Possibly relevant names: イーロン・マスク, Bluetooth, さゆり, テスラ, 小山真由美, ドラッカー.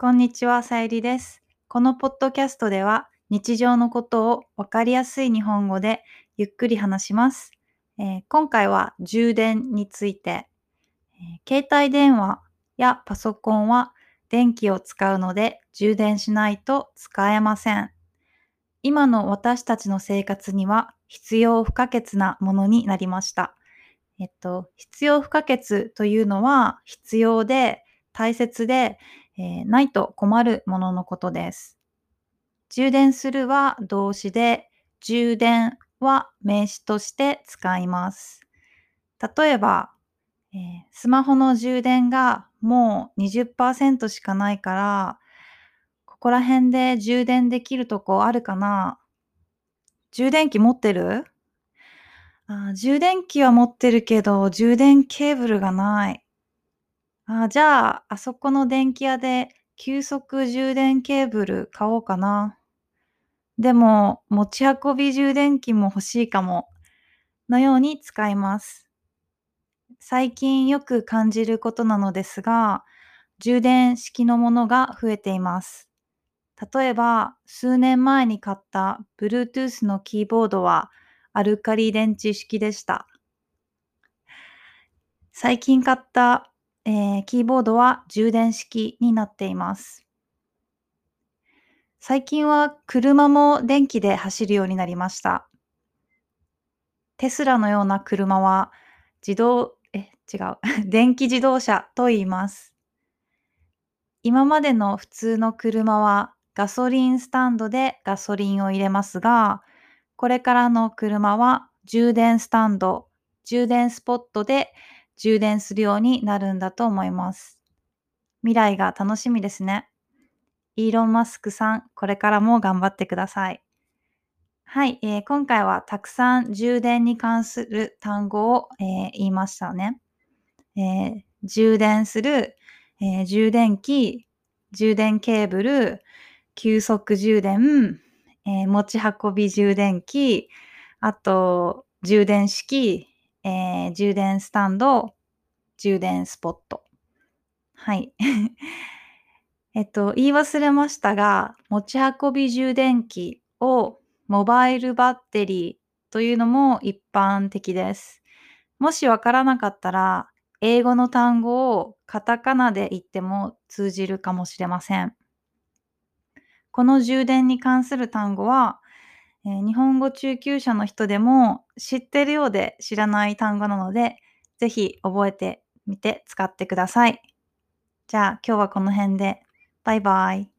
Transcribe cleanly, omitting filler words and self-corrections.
こんにちは、さゆりです。このポッドキャストでは日常のことをわかりやすい日本語でゆっくり話します。今回は充電について、携帯電話やパソコンは電気を使うので充電しないと使えません。今の私たちの生活には必要不可欠なものになりました。必要不可欠というのは必要で大切でないと困るもののことです。充電するは動詞で、充電は名詞として使います。例えば、スマホの充電がもう 20% しかないから、ここら辺で充電できるとこあるかな？充電器持ってる？充電器は持ってるけど、充電ケーブルがない。じゃあ、あそこの電気屋で急速充電ケーブル買おうかな。でも、持ち運び充電器も欲しいかも。のように使います。最近よく感じることなのですが、充電式のものが増えています。例えば、数年前に買った Bluetooth のキーボードはアルカリ電池式でした。最近買ったキーボードは充電式になっています。最近は車も電気で走るようになりました。テスラのような車は電気自動車と言います。今までの普通の車はガソリンスタンドでガソリンを入れますが、これからの車は充電スタンド、充電スポットで充電するようになるんだと思います。未来が楽しみですね。イーロン・マスクさん、これからも頑張ってください。はい、今回はたくさん充電に関する単語を、言いましたね。充電する、充電器、充電ケーブル、急速充電、持ち運び充電器、あと充電式、充電スタンド、充電スポット。はい。言い忘れましたが、持ち運び充電器をモバイルバッテリーというのも一般的です。もしわからなかったら、英語の単語をカタカナで言っても通じるかもしれません。この充電に関する単語は、日本語中級者の人でも知ってるようで知らない単語なので、ぜひ覚えてみて使ってください。じゃあ今日はこの辺で。バイバイ。